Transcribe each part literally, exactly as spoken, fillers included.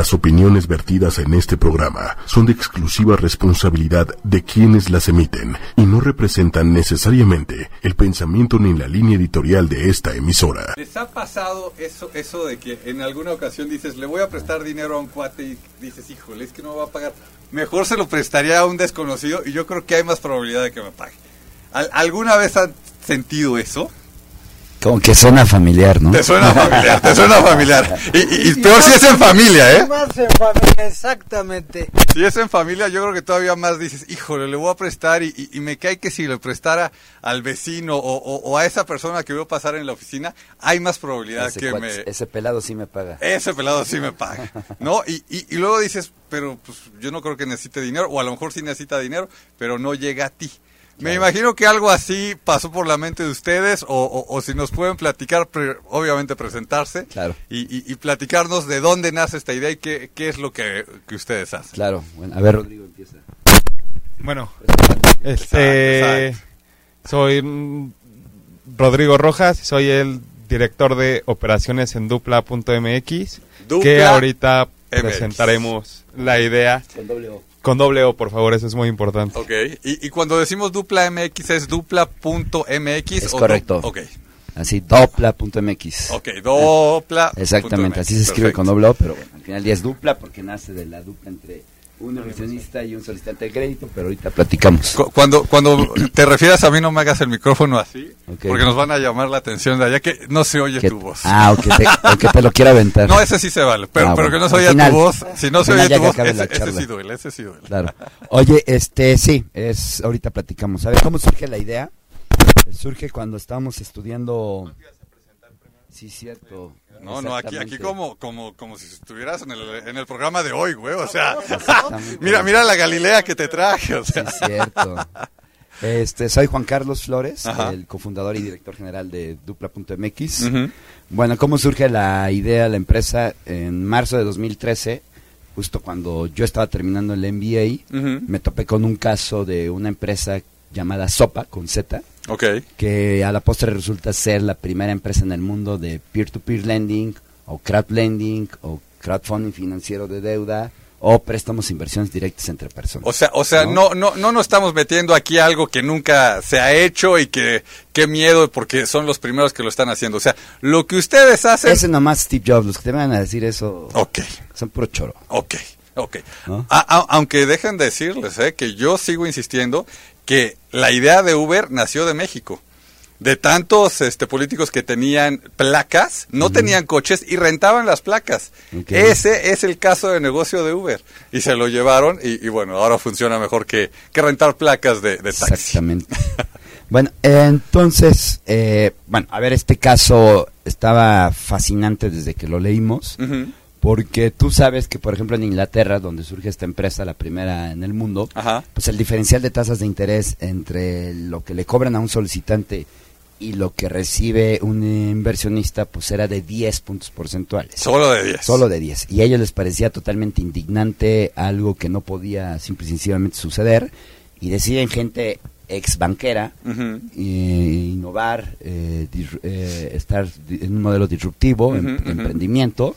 Las opiniones vertidas en este programa son de exclusiva responsabilidad de quienes las emiten y no representan necesariamente el pensamiento ni la línea editorial de esta emisora. ¿Les ha pasado eso, eso de que en alguna ocasión dices, le voy a prestar dinero a un cuate y dices, híjole, es que no me va a pagar? Mejor se lo prestaría a un desconocido y yo creo que hay más probabilidad de que me pague. ¿Alguna vez han sentido eso? Como que suena familiar, ¿no? Te suena familiar, te suena familiar. Y, y, y peor si es en familia, ¿eh? Más en familia, exactamente. Si es en familia, yo creo que todavía más dices, híjole, le voy a prestar y, y, y me cae que si le prestara al vecino o, o, o a esa persona que veo pasar en la oficina, hay más probabilidad ese que cual, me... Ese pelado sí me paga. Ese pelado sí me paga, ¿no? Y, y, y luego dices, pero pues yo no creo que necesite dinero, o a lo mejor sí necesita dinero, pero no llega a ti. Me imagino que algo así pasó por la mente de ustedes, o, o, o si nos pueden platicar, pre, obviamente presentarse, claro. y, y, y platicarnos de dónde nace esta idea y qué, qué es lo que, que ustedes hacen. Claro, bueno, a ver, Rodrigo, empieza. Bueno, este, exacto, exacto. Soy Rodrigo Rojas, soy el director de operaciones en Dupla punto M X, Dupla que ahorita M X. Presentaremos la idea. Con doble O. Con doble O, por favor, eso es muy importante. Ok, y, y cuando decimos Dupla punto M X, ¿es Dupla punto M X? Es o correcto. Du- ok. Así, Dupla punto M X. Ok, Dupla. Exactamente, punto así se escribe. Perfecto. Con doble O, pero bueno, al final ya es Dupla porque nace de la dupla entre un inversionista y un solicitante de crédito, pero ahorita platicamos. Cuando cuando te refieras a mí, no me hagas el micrófono así, okay, porque nos van a llamar la atención de allá, que no se oye que, tu voz. Ah, o que, te, o que te lo quiera aventar. No, ese sí se vale, pero, ah, pero bueno, que no se oye final, tu voz. Si no se oye tu voz, ese, ese sí duele, ese sí duele. Claro. Oye, este, sí, es ahorita platicamos. ¿Sabes cómo surge la idea? Surge cuando estábamos estudiando... Sí, cierto. No, no, aquí aquí como como como si estuvieras en el en el programa de hoy, güey, o sea. Mira, mira la Galilea que te traje, o sea. Sí, cierto. Este, soy Juan Carlos Flores, ajá, el cofundador y director general de Dupla punto M X. Uh-huh. Bueno, ¿cómo surge la idea de la empresa? En marzo de dos mil trece, justo cuando yo estaba terminando el M B A, uh-huh, me topé con un caso de una empresa llamada Sopa, con Z. Okay. Que a la postre resulta ser la primera empresa en el mundo de peer-to-peer lending o crowd lending o crowdfunding financiero de deuda o préstamos e inversiones directas entre personas. O sea, o sea, no, no, no, no nos estamos metiendo aquí a algo que nunca se ha hecho y que qué miedo porque son los primeros que lo están haciendo. O sea, lo que ustedes hacen. Ese nomás Steve Jobs, los que te van a decir eso. Okay. Son puro choro. Okay, okay. ¿No? A, a, aunque dejen de decirles, eh, que yo sigo insistiendo que la idea de Uber nació de México. De tantos este, políticos que tenían placas, no uh-huh, tenían coches y rentaban las placas. Okay. Ese es el caso de negocio de Uber. Y se lo llevaron y, y bueno, ahora funciona mejor que, que rentar placas de, de taxi. Exactamente. Bueno, eh, entonces, eh, bueno, a ver, este caso estaba fascinante desde que lo leímos. Uh-huh. Porque tú sabes que, por ejemplo, en Inglaterra, donde surge esta empresa, la primera en el mundo, ajá, pues el diferencial de tasas de interés entre lo que le cobran a un solicitante y lo que recibe un inversionista, pues era de diez puntos porcentuales. Solo de diez. Solo de diez. Y a ellos les parecía totalmente indignante, algo que no podía simple y sencillamente suceder. Y deciden gente ex banquera, uh-huh, eh, innovar, eh, dir- eh, estar en un modelo disruptivo, uh-huh, em- uh-huh, emprendimiento.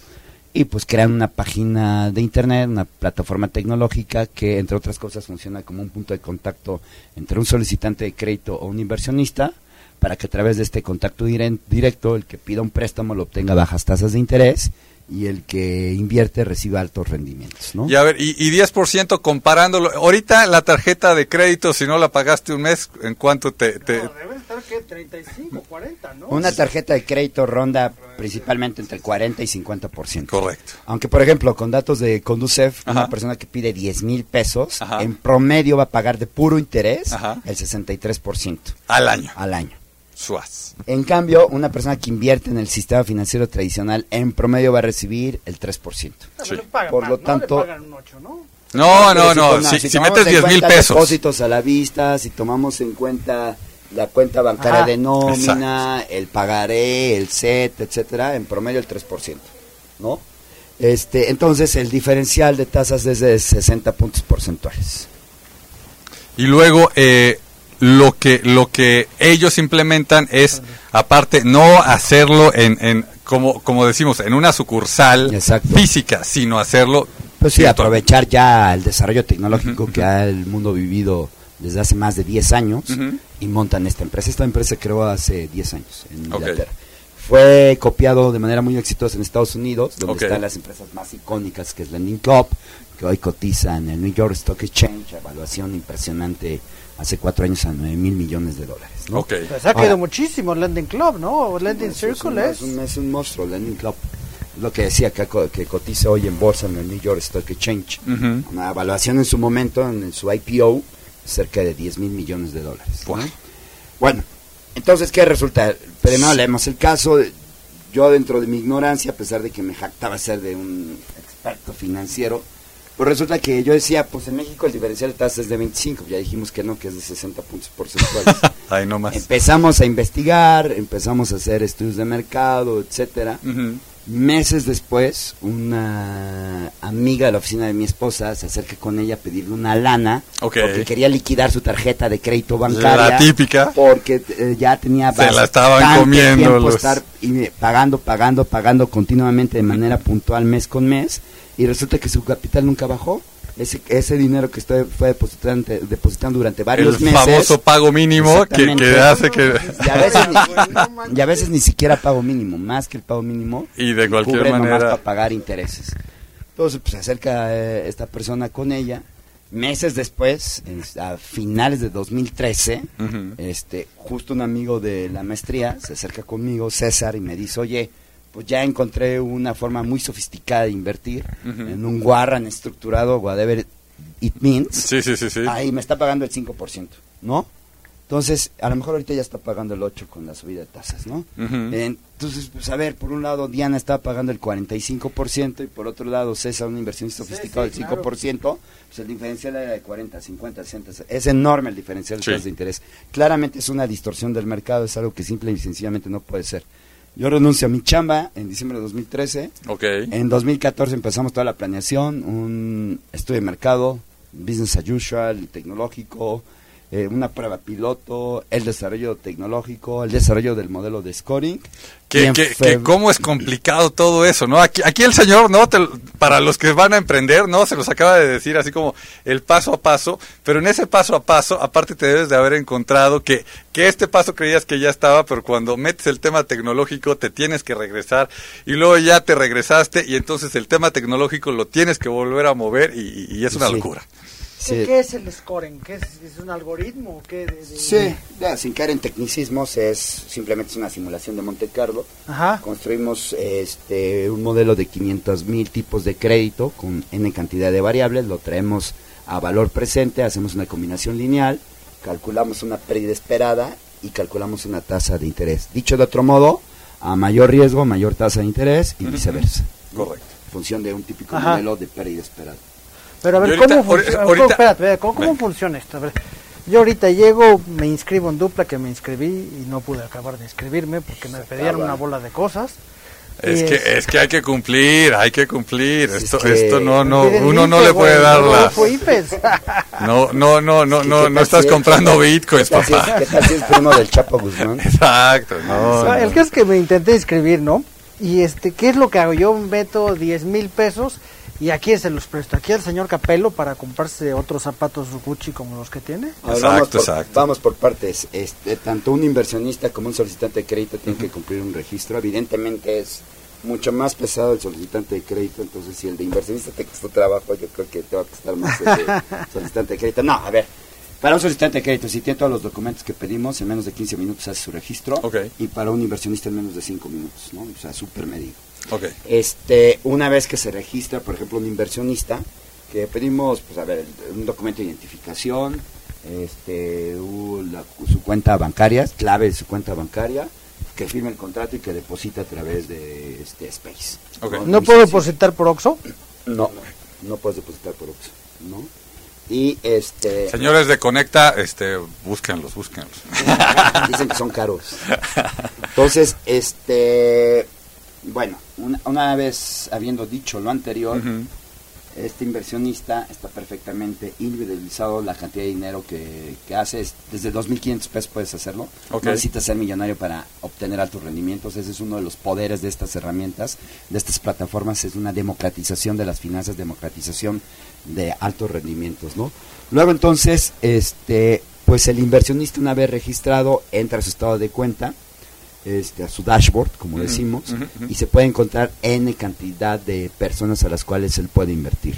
Y pues crean una página de internet, una plataforma tecnológica que, entre otras cosas, funciona como un punto de contacto entre un solicitante de crédito o un inversionista, para que a través de este contacto directo, el que pida un préstamo lo obtenga a bajas tasas de interés y el que invierte reciba altos rendimientos, ¿no? Y a ver, y, y diez por ciento comparándolo, ahorita la tarjeta de crédito, si no la pagaste un mes, ¿en cuánto te...? te... No, debe estar que treinta y cinco, cuarenta, ¿no? Una tarjeta de crédito ronda principalmente entre cuarenta y cincuenta por ciento. Correcto. Aunque, por ejemplo, con datos de CONDUSEF, ajá, una persona que pide diez mil pesos, ajá, en promedio va a pagar de puro interés, ajá, el sesenta y tres por ciento. Al año. Al año. Suaz. En cambio, una persona que invierte en el sistema financiero tradicional, en promedio va a recibir el tres por ciento. Sí. Por lo tanto... No le pagan un ocho, ¿no? No, no, no. Si, si, si metes diez mil pesos. Depósitos a la vista, si tomamos en cuenta la cuenta bancaria, ajá, de nómina, exacto, el pagaré, el set, etcétera, en promedio el tres por ciento, ¿no? Este, entonces, el diferencial de tasas es de sesenta puntos porcentuales. Y luego... Eh, lo que lo que ellos implementan es, aparte, no hacerlo en, en como como decimos, en una sucursal Exacto. física, sino hacerlo... Pues sí, virtual. Aprovechar ya el desarrollo tecnológico uh-huh. que ha el mundo vivido desde hace más de diez años uh-huh. y montan esta empresa. Esta empresa se creó hace diez años en Inglaterra. Okay. Fue copiado de manera muy exitosa en Estados Unidos, donde okay. están las empresas más icónicas, que es Lending Club, que hoy cotiza en el New York Stock Exchange, evaluación impresionante hace cuatro años a nueve mil millones de dólares. ¿No? Okay. Pues ha quedado muchísimo Lending Club, ¿no? Lending Circle es... Un, es, un, es un monstruo, Lending Club. Lo que decía que, que cotiza hoy en bolsa en el New York Stock Exchange. Uh-huh. Una evaluación en su momento, en, en su I P O, cerca de diez mil millones de dólares. ¿No? Bueno. Entonces, ¿qué resulta? Primero leemos el caso. Yo, dentro de mi ignorancia, a pesar de que me jactaba ser de un experto financiero, pues resulta que yo decía, pues en México el diferencial de tasas es de veinticinco, ya dijimos que no, que es de sesenta puntos porcentuales. Ahí nomás. Empezamos a investigar, empezamos a hacer estudios de mercado, etcétera. Uh-huh. Meses después, una amiga de la oficina de mi esposa se acerca con ella a pedirle una lana okay. porque quería liquidar su tarjeta de crédito bancaria. La típica. Porque eh, ya tenía se la estaban comiendo los... estar y, pagando, pagando, pagando continuamente de manera puntual mes con mes, y resulta que su capital nunca bajó. Ese, ese dinero que usted fue depositando, depositando durante varios el meses. El famoso pago mínimo que, que hace que... Y a, veces ni, y a veces ni siquiera pago mínimo, más que el pago mínimo. Y de cualquier cubre manera... nomás para pagar intereses. Entonces, pues, se acerca eh, esta persona con ella. Meses después, en, a finales de dos mil trece, uh-huh. este, justo un amigo de la maestría se acerca conmigo, César, y me dice, oye... pues ya encontré una forma muy sofisticada de invertir uh-huh. en un warrant estructurado, whatever it means. Sí, sí, sí, sí. Ahí me está pagando el cinco por ciento, ¿no? Entonces, a lo mejor ahorita ya está pagando el ocho por ciento con la subida de tasas, ¿no? Uh-huh. Entonces, pues a ver, por un lado Diana está pagando el cuarenta y cinco por ciento y por otro lado César, un inversionista sofisticado, sí, sí, el cinco por ciento, claro. Pues el diferencial era de cuarenta, cincuenta, sesenta. Es enorme el diferencial de sí. tasas de interés. Claramente es una distorsión del mercado, es algo que simple y sencillamente no puede ser. Yo renuncio a mi chamba en diciembre de dos mil trece. Okay. En dos mil catorce empezamos toda la planeación, un estudio de mercado, business as usual, tecnológico, eh, una prueba piloto, el desarrollo tecnológico, el desarrollo del modelo de scoring. Que, que, fe... que cómo es complicado todo eso, ¿no? Aquí, aquí el señor, ¿no? Te, para los que van a emprender, ¿no? Se los acaba de decir así como el paso a paso, pero en ese paso a paso, aparte te debes de haber encontrado que... que este paso creías que ya estaba, pero cuando metes el tema tecnológico te tienes que regresar, y luego ya te regresaste, y entonces el tema tecnológico lo tienes que volver a mover, y, y es una sí. locura. Sí. ¿Qué es el scoring? ¿Qué es, es un algoritmo? ¿Qué de, de... Sí, ya, sin caer en tecnicismos, es simplemente es una simulación de Monte Carlo. Ajá. Construimos este un modelo de quinientos mil tipos de crédito con N cantidad de variables, lo traemos a valor presente, hacemos una combinación lineal, calculamos una pérdida esperada y calculamos una tasa de interés. Dicho de otro modo, a mayor riesgo, mayor tasa de interés y viceversa. Correcto. En función de un típico Ajá. modelo de pérdida esperada. Pero a ver, ahorita, ¿cómo, func- ahorita, espérate, ¿cómo, cómo funciona esto? A ver, yo ahorita llego, me inscribo en Dupla, que me inscribí y no pude acabar de inscribirme porque me pedían una bola de cosas. Es que, es... es que hay que cumplir, hay que cumplir. Es esto, que... esto no, no, uno no le puede dar la. No, no, no, no, no, no estás comprando bitcoins, papá. ¿Qué tal si es primo del Chapo Guzmán? Exacto. No, no. El caso es que me intenté inscribir, ¿no? Y este, ¿qué es lo que hago? Yo meto diez mil pesos y aquí se los presto. Aquí al señor Capello para comprarse otros zapatos Gucci como los que tiene. Ahora, exacto, vamos por, exacto. Vamos por partes. Este, tanto un inversionista como un solicitante de crédito tienen uh-huh. que cumplir un registro. Evidentemente es mucho más pesado el solicitante de crédito. Entonces, si el de inversionista te costó trabajo, yo creo que te va a costar más el solicitante de crédito. No, a ver. Para un solicitante de crédito, si tiene todos los documentos que pedimos, en menos de quince minutos hace su registro. Okay. Y para un inversionista en menos de cinco minutos, ¿no? O sea, súper medido. Okay. Este, una vez que se registra, por ejemplo, un inversionista, que pedimos, pues a ver, un documento de identificación, este, uh, la, su cuenta bancaria, clave de su cuenta bancaria, que firme el contrato y que deposita a través de este Space. Okay. ¿No, ¿No puedo depositar por OXXO? No, no puedes depositar por OXXO, ¿no? Y este señores de Conecta, este búsquenlos, búsquenlos. Dicen que son caros. Entonces, este bueno, una, una vez habiendo dicho lo anterior, uh-huh. este inversionista está perfectamente individualizado la cantidad de dinero que, que haces. Desde dos mil quinientos pesos puedes hacerlo. Okay. No necesitas ser millonario para obtener altos rendimientos. Ese es uno de los poderes de estas herramientas, de estas plataformas. Es una democratización de las finanzas, democratización de altos rendimientos, ¿no? Luego, entonces, este, pues el inversionista, una vez registrado, entra a su estado de cuenta, Este, a su dashboard, como uh-huh, decimos, uh-huh, uh-huh. y se puede encontrar N cantidad de personas a las cuales él puede invertir.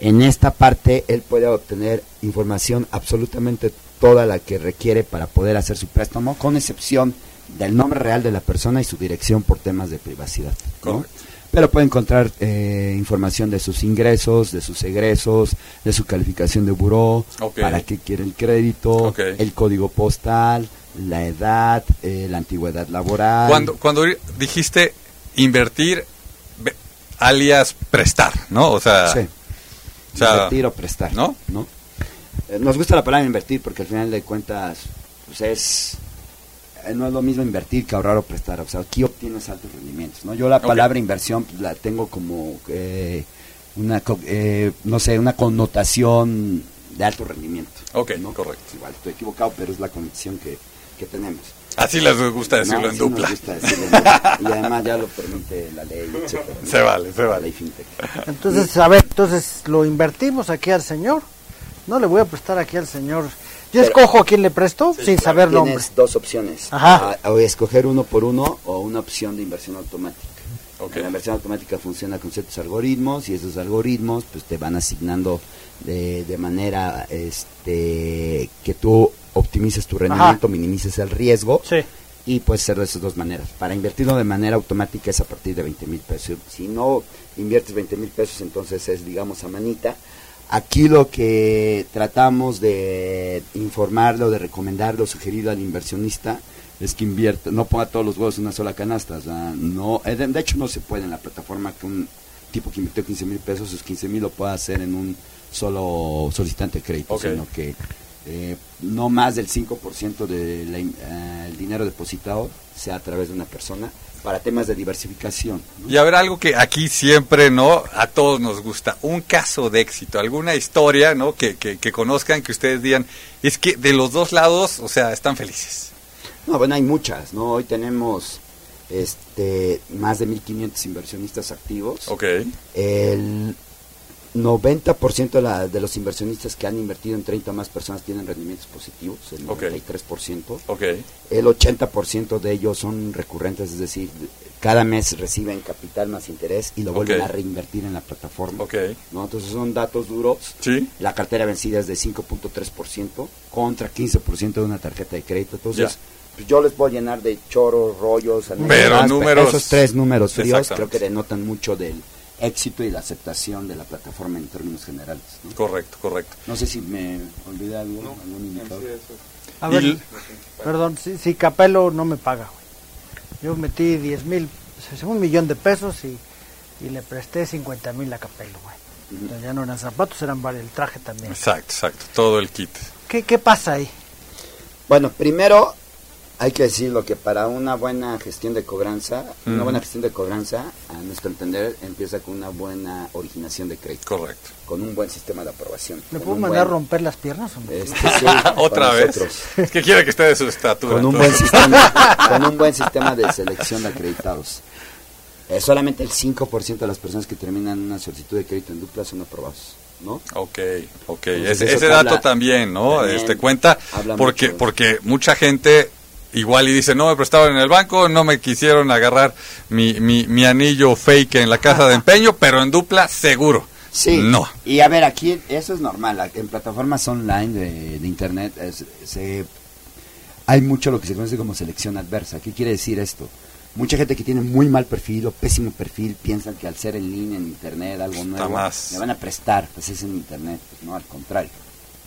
En esta parte él puede obtener información absolutamente toda la que requiere para poder hacer su préstamo, con excepción del nombre real de la persona y su dirección por temas de privacidad, ¿no? Pero puede encontrar eh, información de sus ingresos, de sus egresos, de su calificación de buró, okay. para qué quiere el crédito, okay. el código postal, la edad, eh, la antigüedad laboral. Cuando, cuando dijiste invertir, alias prestar, ¿no? O sea, sí. o sea invertir o prestar, ¿no? ¿no? Eh, nos gusta la palabra invertir porque al final de cuentas, pues es eh, no es lo mismo invertir que ahorrar o prestar. O sea, aquí obtienes altos rendimientos, ¿no? Yo la palabra okay. inversión pues, la tengo como eh, una eh, no sé, una connotación de alto rendimiento. Ok, ¿no? correcto. Igual estoy equivocado, pero es la condición que que tenemos. Así les gusta decirlo no, en Dupla. Gusta decirlo en Dupla. Y además ya lo permite la ley, etcétera. Se ¿no? vale, se la vale. Ley fintech. Entonces, a ver, entonces lo invertimos aquí al señor. No le voy a prestar aquí al señor. Yo pero, escojo a quién le presto sí, sin saber nombre. Tienes dos opciones. Ajá. O, o escoger uno por uno o una opción de inversión automática. Okay. La inversión automática funciona con ciertos algoritmos y esos algoritmos pues te van asignando de, de manera este que tú optimices tu rendimiento, Ajá. minimices el riesgo sí. y puedes hacerlo de esas dos maneras. Para invertirlo de manera automática es a partir de veinte mil pesos. Si no inviertes veinte mil pesos, entonces es, digamos, a manita. Aquí lo que tratamos de informarlo, de recomendarlo, sugerirlo al inversionista es que invierta, no ponga todos los huevos en una sola canasta. O sea, no, de, de hecho no se puede en la plataforma que un tipo que invirtió quince mil pesos, sus quince mil lo pueda hacer en un solo solicitante de crédito, okay. sino que eh, no más del cinco por ciento del eh, dinero depositado sea a través de una persona para temas de diversificación, ¿no? Y a ver, algo que aquí siempre, ¿no? A todos nos gusta, un caso de éxito, alguna historia, ¿no? Que, que, que conozcan, que ustedes digan, es que de los dos lados, o sea, están felices. No, bueno, hay muchas, ¿no? Hoy tenemos este más de mil quinientos inversionistas activos. Ok. El noventa por ciento de, la, de los inversionistas que han invertido en treinta o más personas tienen rendimientos positivos, el noventa y tres por ciento. Ok. El ochenta por ciento de ellos son recurrentes, es decir, cada mes reciben capital más interés y lo vuelven okay. a reinvertir en la plataforma. Ok. ¿No? Entonces son datos duros. Sí. La cartera vencida es de cinco punto tres por ciento contra quince por ciento de una tarjeta de crédito. Entonces... Yeah. Pues yo les voy a llenar de choros, rollos, pero números, esos tres números fríos creo que denotan mucho del éxito y la aceptación de la plataforma en términos generales, ¿no? Correcto, correcto. No sé si me olvidé algo, no, algún indicador. A ver, el... perdón, si, si Capelo no me paga, güey. Yo metí diez mil, un millón de pesos y, y le presté cincuenta mil a Capelo, güey. Uh-huh. Entonces ya no eran zapatos, eran varios, el traje también. Exacto, exacto, todo el kit. ¿Qué, qué pasa ahí? Bueno, primero... hay que decirlo que para una buena gestión de cobranza, mm. una buena gestión de cobranza, a nuestro entender, empieza con una buena originación de crédito. Correcto. Con un buen sistema de aprobación. ¿Me puedo mandar buen... a romper las piernas? Este, sí, ¿Otra vez? Nosotros. Es que quiere que esté de su estatura. Con un, buen sistema, con un buen sistema de selección de acreditados. Eh, solamente el cinco por ciento de las personas que terminan una solicitud de crédito en Dupla son aprobados, ¿no? Ok, ok. Entonces, ese ese dato habla, también, ¿no? También este cuenta porque mucho. Porque mucha gente... igual y dice, no me prestaron en el banco, no me quisieron agarrar mi, mi, mi anillo fake en la casa de empeño, pero en Dupla seguro. Sí, no. Y a ver, aquí eso es normal, en plataformas online de, de internet es, se, hay mucho lo que se conoce como selección adversa. ¿Qué quiere decir esto? Mucha gente que tiene muy mal perfil o pésimo perfil piensan que al ser en línea, en internet, algo nuevo, me van a prestar, pues es en internet, pues no, al contrario.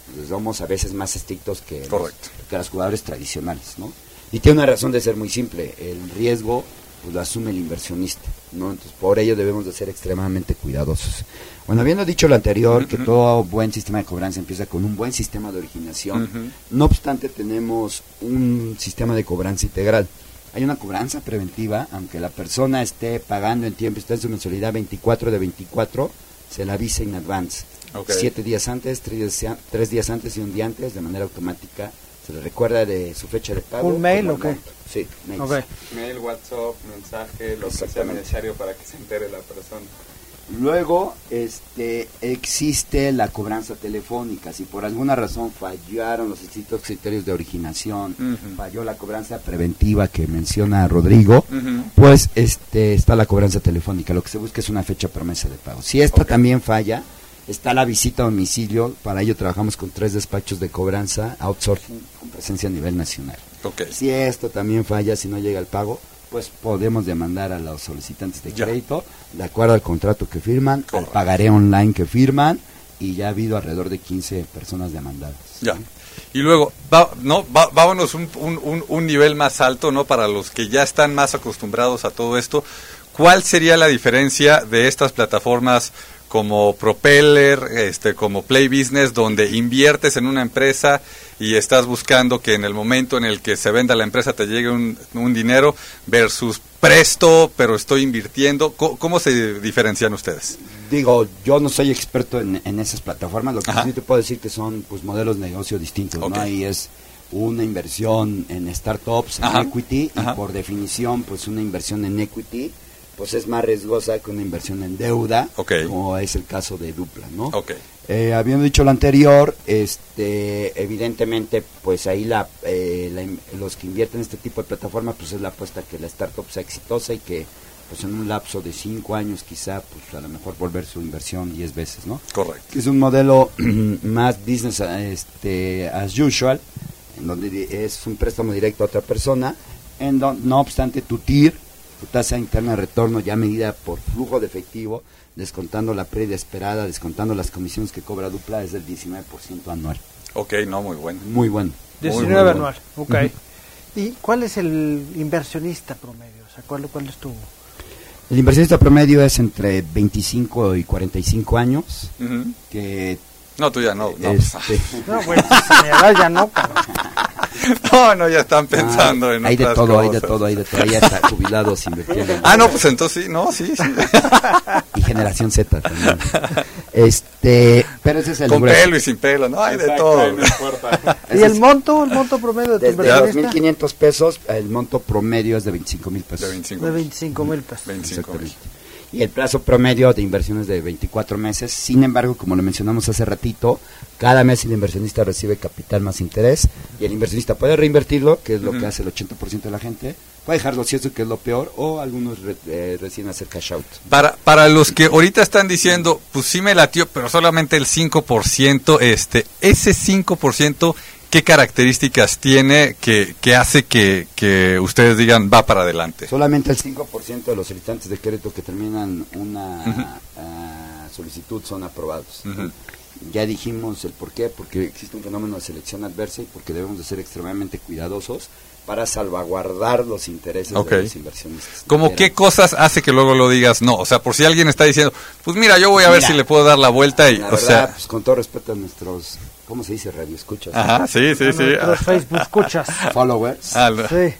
Entonces somos a veces más estrictos que los, que los jugadores tradicionales, ¿no? Y tiene una razón de ser muy simple, el riesgo pues lo asume el inversionista, ¿no? Entonces por ello debemos de ser extremadamente cuidadosos. Bueno, habiendo dicho lo anterior, uh-huh. que todo buen sistema de cobranza empieza con un buen sistema de originación, uh-huh. no obstante tenemos un sistema de cobranza integral. Hay una cobranza preventiva, aunque la persona esté pagando en tiempo, esté en su mensualidad veinticuatro de veinticuatro, se la avisa in advance. Okay. Siete días antes, tres días, tres días antes y un día antes, de manera automática, se le recuerda de su fecha de pago. ¿Un mail o qué? Sí, mail. Okay. Mail, WhatsApp, mensaje, lo que sea necesario para que se entere la persona. Luego este, existe la cobranza telefónica. Si por alguna razón fallaron los distintos criterios de originación, uh-huh. falló la cobranza preventiva que menciona Rodrigo, uh-huh. pues este, está la cobranza telefónica. Lo que se busca es una fecha promesa de pago. Si esta okay. también falla, está la visita a domicilio. Para ello trabajamos con tres despachos de cobranza outsourcing con presencia a nivel nacional. Okay. Si esto también falla, si no llega el pago, pues podemos demandar a los solicitantes de ya. crédito, de acuerdo al contrato que firman, Correcto. al pagaré online que firman, y ya ha habido alrededor de quince personas demandadas. Ya. ¿Sí? Y luego, va, no, va, vámonos un, un, un nivel más alto, ¿no? Para los que ya están más acostumbrados a todo esto, ¿cuál sería la diferencia de estas plataformas como Propeller, este, como Play Business, donde inviertes en una empresa y estás buscando que en el momento en el que se venda la empresa te llegue un, un dinero, versus presto, pero estoy invirtiendo? ¿Cómo, cómo se diferencian ustedes? Digo, yo no soy experto en, en esas plataformas. Lo que Ajá. sí te puedo decir que son pues modelos de negocio distintos, okay. ¿no? Ahí es una inversión en startups, en Ajá. equity, Ajá. y por definición, pues una inversión en equity pues es más riesgosa que una inversión en deuda, okay. como es el caso de Dupla, ¿no? Okay. Eh, habiendo dicho lo anterior, este, evidentemente, pues ahí la, eh, la, los que invierten en este tipo de plataformas, pues es la apuesta que la startup sea exitosa y que, pues en un lapso de cinco años, quizá, pues a lo mejor volver su inversión diez veces, ¿no? Correcto. Es un modelo más business este, as usual, en donde es un préstamo directo a otra persona, en donde, no obstante, tu T I R, tu tasa interna de retorno ya medida por flujo de efectivo, descontando la previa esperada, descontando las comisiones que cobra Dupla, es del diecinueve por ciento anual. Ok, no, muy bueno. Muy bueno. diecinueve anual, ok. Uh-huh. ¿Y cuál es el inversionista promedio? O sea, ¿cuál, cuál es tu...? El inversionista promedio es entre veinticinco y cuarenta y cinco años, uh-huh. que... No, tú ya no. No, este... no bueno, si me ya no, cabrón. No, no, ya están pensando ah, en hay otras de todo, cosas. Hay de todo, hay de todo, hay de todo, ya está jubilados invirtiendo. Ah, no, pues entonces sí, no, sí, sí. Y generación Z también. Este, pero ese es el... Con grueso. Pelo y sin pelo, no, hay Exacto, de todo. No importa. ¿Y el monto, el monto promedio de tu inversión? De dos mil quinientos pesos, el monto promedio es de veinticinco mil pesos. De veinticinco mil pesos. Exactamente. Y el plazo promedio de inversión es de veinticuatro meses. Sin embargo, como lo mencionamos hace ratito, cada mes el inversionista recibe capital más interés, y el inversionista puede reinvertirlo, que es lo uh-huh. que hace el ochenta por ciento de la gente, puede dejarlo si eso, que es lo peor, o algunos re, eh, recién hacer cash out. Para para los que ahorita están diciendo, pues sí me latió, pero solamente el cinco por ciento, este, ese cinco por ciento, ¿qué características tiene que, que hace que, que ustedes digan va para adelante? Solamente el cinco por ciento de los solicitantes de crédito que terminan una uh-huh. uh, solicitud son aprobados. Uh-huh. Ya dijimos el por qué, porque existe un fenómeno de selección adversa y porque debemos de ser extremadamente cuidadosos para salvaguardar los intereses okay. de los inversionistas. ¿Cómo qué cosas hace que luego lo digas no? O sea, por si alguien está diciendo, pues mira, yo voy a mira, ver si le puedo dar la vuelta. Y la o verdad, sea... pues con todo respeto a nuestros... ¿Cómo se dice? Radio escuchas. Ajá, ¿no? sí, sí, sí. Los Facebook escuchas. Followers. Ah, no. Sí.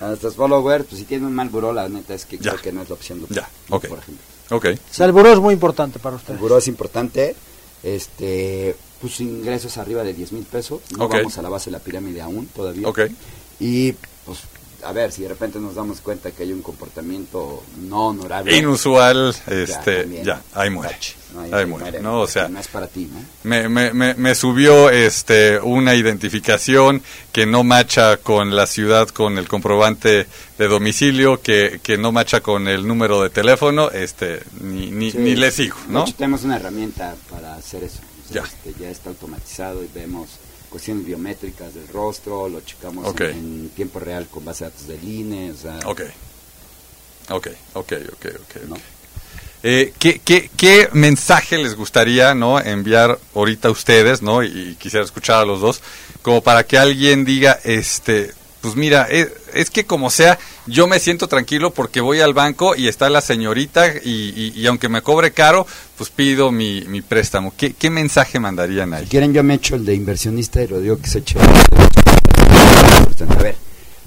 A nuestros followers, pues si tienen un mal buró, la neta es que ya. creo que no es la opción. De, ya, ok. Por ejemplo. Okay. O sea, el buró es muy importante para ustedes. El buró es importante. Este, pues ingresos arriba de diez mil pesos. No okay. vamos a la base de la pirámide aún, todavía. Ok. Y, pues, a ver, si de repente nos damos cuenta que hay un comportamiento no honorable, inusual, este, ya, también, ya ahí muere. No, ahí, ahí muere, muere, no, o sea, no es para ti, ¿no? Me, me, me, me subió este una identificación que no macha con la ciudad, con el comprobante de domicilio, que, que no macha con el número de teléfono, este, ni, ni, sí, ni le sigo, ¿no? De hecho, tenemos una herramienta para hacer eso. O sea, ya. Este, ya está automatizado y vemos cuestiones biométricas del rostro, lo checamos okay. en, en tiempo real con base de datos del I N E, o sea... Ok, ok, ok, ok, ok. ¿No? Eh, ¿qué, qué, ¿Qué mensaje les gustaría no enviar ahorita a ustedes, no? Y, y quisiera escuchar a los dos, como para que alguien diga, este... Pues mira, es, es que como sea, yo me siento tranquilo porque voy al banco y está la señorita y, y, y aunque me cobre caro, pues pido mi, mi préstamo. ¿Qué, ¿Qué mensaje mandarían ahí? Si quieren, yo me echo el de inversionista y lo digo que se eche. A ver,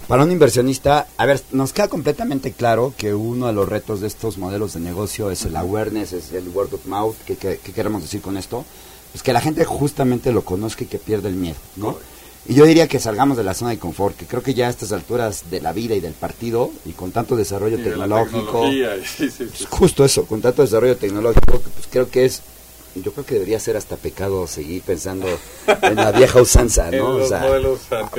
Para un inversionista, a ver, nos queda completamente claro que uno de los retos de estos modelos de negocio es el awareness, es el word of mouth. ¿Qué, qué, qué queremos decir con esto? Pues que la gente justamente lo conozca y que pierda el miedo, ¿no? Y yo diría que salgamos de la zona de confort, que creo que ya a estas alturas de la vida y del partido, y con tanto desarrollo tecnológico, sí, sí, sí. Pues justo eso, con tanto desarrollo tecnológico, pues creo que es... Yo creo que debería ser hasta pecado seguir pensando en la vieja usanza, ¿no? O sea,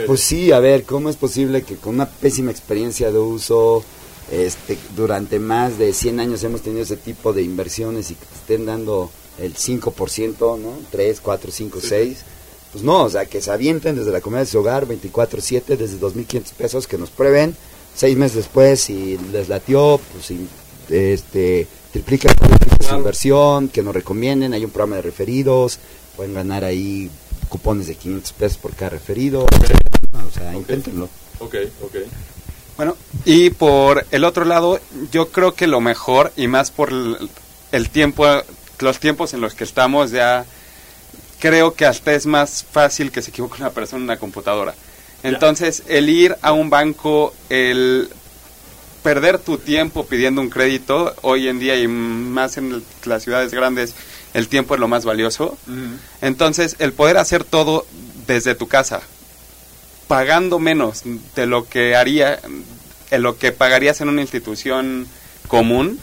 pues sí, a ver, ¿cómo es posible que con una pésima experiencia de uso, este, durante más de cien años hemos tenido ese tipo de inversiones y que estén dando el cinco por ciento, ¿no? tres, cuatro, cinco, sí. seis. Pues no, o sea, que se avienten desde la comida de su hogar veinticuatro siete, desde dos mil quinientos pesos, que nos prueben. Seis meses después, si les latió, pues este... triplica su inversión, que nos recomienden, hay un programa de referidos, pueden ganar ahí cupones de quinientos pesos por cada referido, okay. O sea, okay. Inténtenlo. Ok, ok. Bueno, y por el otro lado, yo creo que lo mejor, y más por el, el tiempo, los tiempos en los que estamos ya, creo que hasta es más fácil que se equivoque una persona en una computadora. Entonces, el ir a un banco, el... perder tu tiempo pidiendo un crédito, hoy en día y más en el, las ciudades grandes, el tiempo es lo más valioso. Uh-huh. Entonces, el poder hacer todo desde tu casa, pagando menos de lo que haría, de lo que pagarías en una institución común,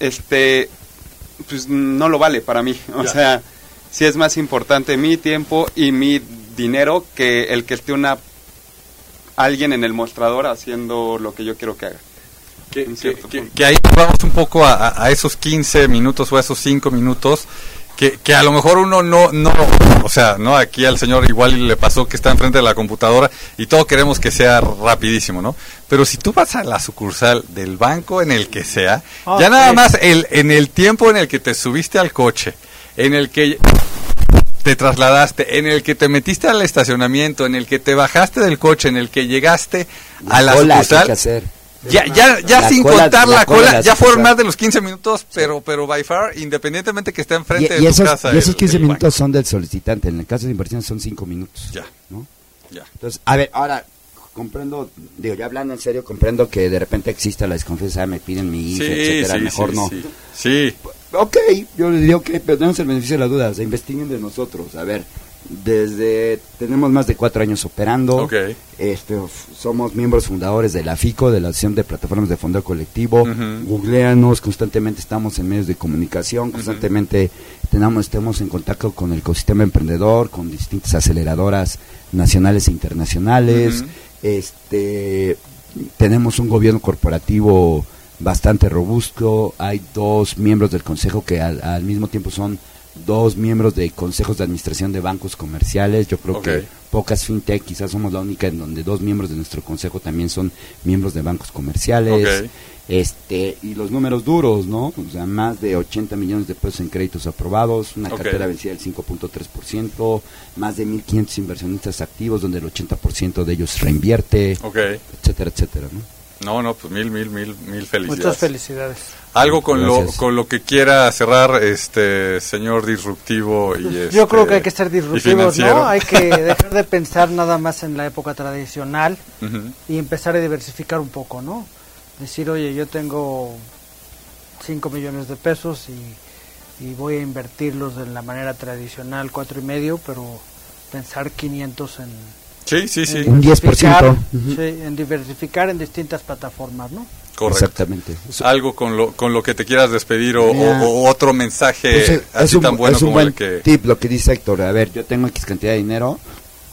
este, pues no lo vale para mí. O yeah. sea, sí es más importante mi tiempo y mi dinero que el que esté una alguien en el mostrador haciendo lo que yo quiero que haga. Que, que, que, que ahí vamos un poco a, a esos quince minutos o a esos cinco minutos, que, que a lo mejor uno no, no, o sea, no, aquí al señor igual le pasó que está enfrente de la computadora y todo queremos que sea rapidísimo, ¿no? Pero si tú vas a la sucursal del banco en el que sea, oh, ya nada más el, en el tiempo en el que te subiste al coche, en el que... te trasladaste, en el que te metiste al estacionamiento, en el que te bajaste del coche, en el que llegaste la a la sucursal, ya ya ya la sin cola, contar la, la cola, cola la ya fueron más de los quince minutos, pero pero by far, independientemente que esté enfrente y, de y tu esos, casa. Y esos quince minutos banco. Son del solicitante, en el caso de inversión son cinco minutos. Ya. ¿No? Ya. Entonces, a ver, ahora comprendo, digo, ya hablando en serio, comprendo que de repente exista la desconfianza, me piden mi I F E, sí, etcétera, sí, mejor sí, no. Sí. sí. Ok, yo les digo que pero tenemos el beneficio de las dudas, o sea, investiguen de nosotros, a ver, desde, tenemos más de cuatro años operando, okay. este, somos miembros fundadores de la FICO, de la Asociación de Plataformas de Fondeo Colectivo, uh-huh. Googleanos, constantemente estamos en medios de comunicación, constantemente uh-huh. tenemos, estamos en contacto con el ecosistema emprendedor, con distintas aceleradoras nacionales e internacionales, uh-huh. este, tenemos un gobierno corporativo bastante robusto, hay dos miembros del consejo que al, al mismo tiempo son dos miembros de consejos de administración de bancos comerciales, yo creo okay. que pocas fintech, quizás somos la única en donde dos miembros de nuestro consejo también son miembros de bancos comerciales, okay. este y los números duros, ¿no? O sea, más de ochenta millones de pesos en créditos aprobados, una okay. cartera vencida del cinco punto tres por ciento, más de mil quinientos inversionistas activos donde el ochenta por ciento de ellos reinvierte, okay. etcétera, etcétera, ¿no? No, no, pues mil, mil, mil, mil felicidades. Muchas felicidades. Algo con Gracias. lo con lo que quiera cerrar, este señor disruptivo y este, yo creo que hay que ser disruptivos, ¿no? Hay que dejar de pensar nada más en la época tradicional uh-huh. y empezar a diversificar un poco, ¿no? Decir, oye, yo tengo cinco millones de pesos y, y voy a invertirlos de la manera tradicional, cuatro y medio, pero pensar quinientos en... Sí, sí, sí. Un diez por ciento. Uh-huh. Sí, en diversificar en distintas plataformas, ¿no? Correcto. Exactamente. Algo con lo con lo que te quieras despedir o, yeah. o, o otro mensaje pues es, así es un, tan bueno es un como buen el que... tip lo que dice Héctor. A ver, yo tengo X cantidad de dinero,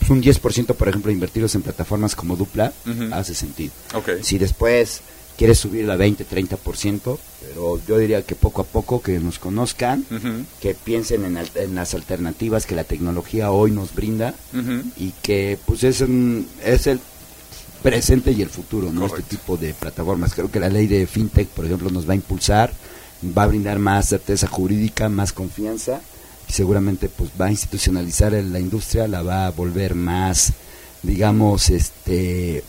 un diez por ciento, por ejemplo, invertirlos en plataformas como Dupla, uh-huh. hace sentido. Okay. Si después quieres subir a veinte, treinta por ciento, pero yo diría que poco a poco que nos conozcan, uh-huh. que piensen en, al, en las alternativas que la tecnología hoy nos brinda uh-huh. y que pues es, un, es el presente y el futuro, ¿no? Correct. Este tipo de plataformas. Creo que la ley de FinTech, por ejemplo, nos va a impulsar, va a brindar más certeza jurídica, más confianza y seguramente pues va a institucionalizar la industria, la va a volver más, digamos, este...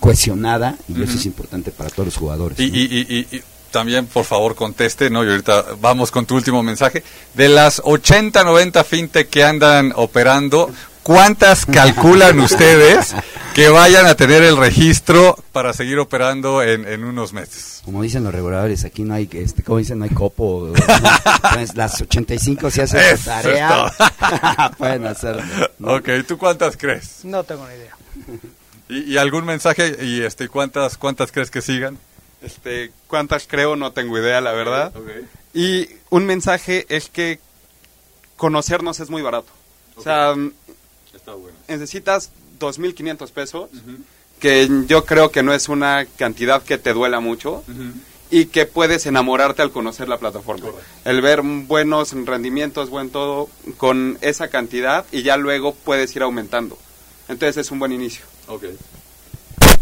cohesionada y uh-huh. eso es importante para todos los jugadores. Y, ¿no? y, y, y, y también, por favor, conteste, ¿no? Y ahorita vamos con tu último mensaje. De las ochenta, noventa fintech que andan operando, ¿cuántas calculan ustedes que vayan a tener el registro para seguir operando en, en unos meses? Como dicen los reguladores, aquí no hay, este, como dicen, no hay copo. Entonces, las ochenta y cinco se hacen su tarea. Pueden hacerlo, ¿no? Ok, ¿tú cuántas crees? No tengo ni idea. ¿Y, y algún mensaje? ¿Y este cuántas cuántas crees que sigan? Este, ¿Cuántas creo? No tengo idea, la verdad. Okay. Y un mensaje es que conocernos es muy barato. Okay. O sea, está bueno. Necesitas dos mil quinientos pesos, uh-huh, que yo creo que no es una cantidad que te duela mucho, uh-huh, y que puedes enamorarte al conocer la plataforma. Correcto. El ver buenos rendimientos, buen todo, con esa cantidad, y ya luego puedes ir aumentando. Entonces es un buen inicio. Okay.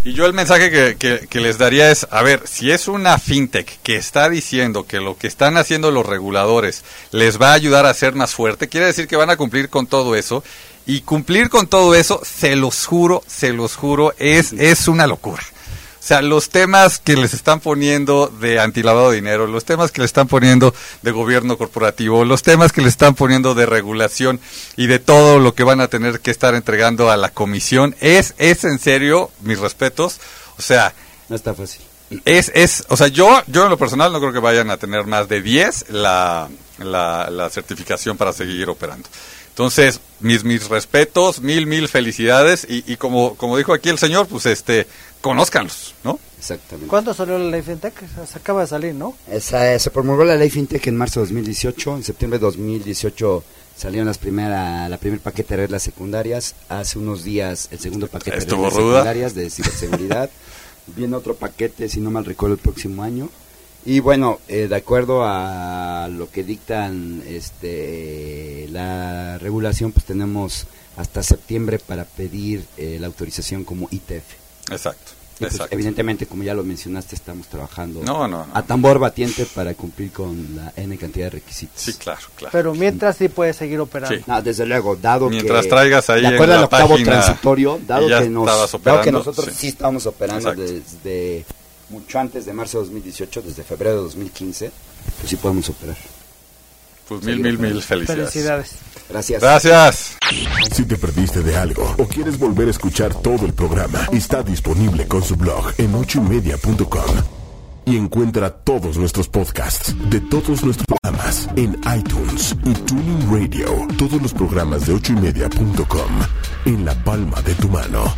Y yo el mensaje que, que, que les daría es, a ver, si es una fintech que está diciendo que lo que están haciendo los reguladores les va a ayudar a ser más fuerte, quiere decir que van a cumplir con todo eso, y cumplir con todo eso, se los juro, se los juro, es, es una locura. O sea, los temas que les están poniendo de antilavado de dinero, los temas que les están poniendo de gobierno corporativo, los temas que les están poniendo de regulación y de todo lo que van a tener que estar entregando a la comisión, es, es en serio, mis respetos, o sea... No está fácil. Es, es, o sea, yo, yo en lo personal no creo que vayan a tener más de diez la, la, la certificación para seguir operando. Entonces, mis, mis respetos, mil, mil felicidades, y, y como, como dijo aquí el señor, pues este, conózcanlos, ¿no? Exactamente. ¿Cuándo salió la ley fintech? Se acaba de salir, ¿no? Esa, se promulgó la ley fintech en marzo de dos mil dieciocho, en septiembre de dos mil dieciocho salieron las primera, la primer paquete de reglas secundarias, hace unos días el segundo paquete de reglas secundarias de ciberseguridad, viene otro paquete, si no mal recuerdo, el próximo año. Y bueno, eh, de acuerdo a lo que dictan este la regulación, pues tenemos hasta septiembre para pedir eh, la autorización como I T F. Exacto. Pues, exacto. Evidentemente, como ya lo mencionaste, estamos trabajando no, no, no. a tambor batiente para cumplir con la N cantidad de requisitos. Sí, claro, claro. Pero mientras sí puedes seguir operando. Sí. No, desde luego, dado mientras que... Mientras traigas ahí en la página... De acuerdo al octavo transitorio, dado que, nos, operando, dado que nosotros sí, sí estábamos operando exacto. desde... mucho antes de marzo de dos mil dieciocho, desde febrero de dos mil quince, pues sí podemos operar. Pues mil, mil, mil felicidades. Felicidades. Gracias. Gracias. Si te perdiste de algo o quieres volver a escuchar todo el programa, está disponible con su blog en ocho y media punto com y encuentra todos nuestros podcasts de todos nuestros programas en iTunes y Tuning Radio. Todos los programas de ocho y media punto com en la palma de tu mano.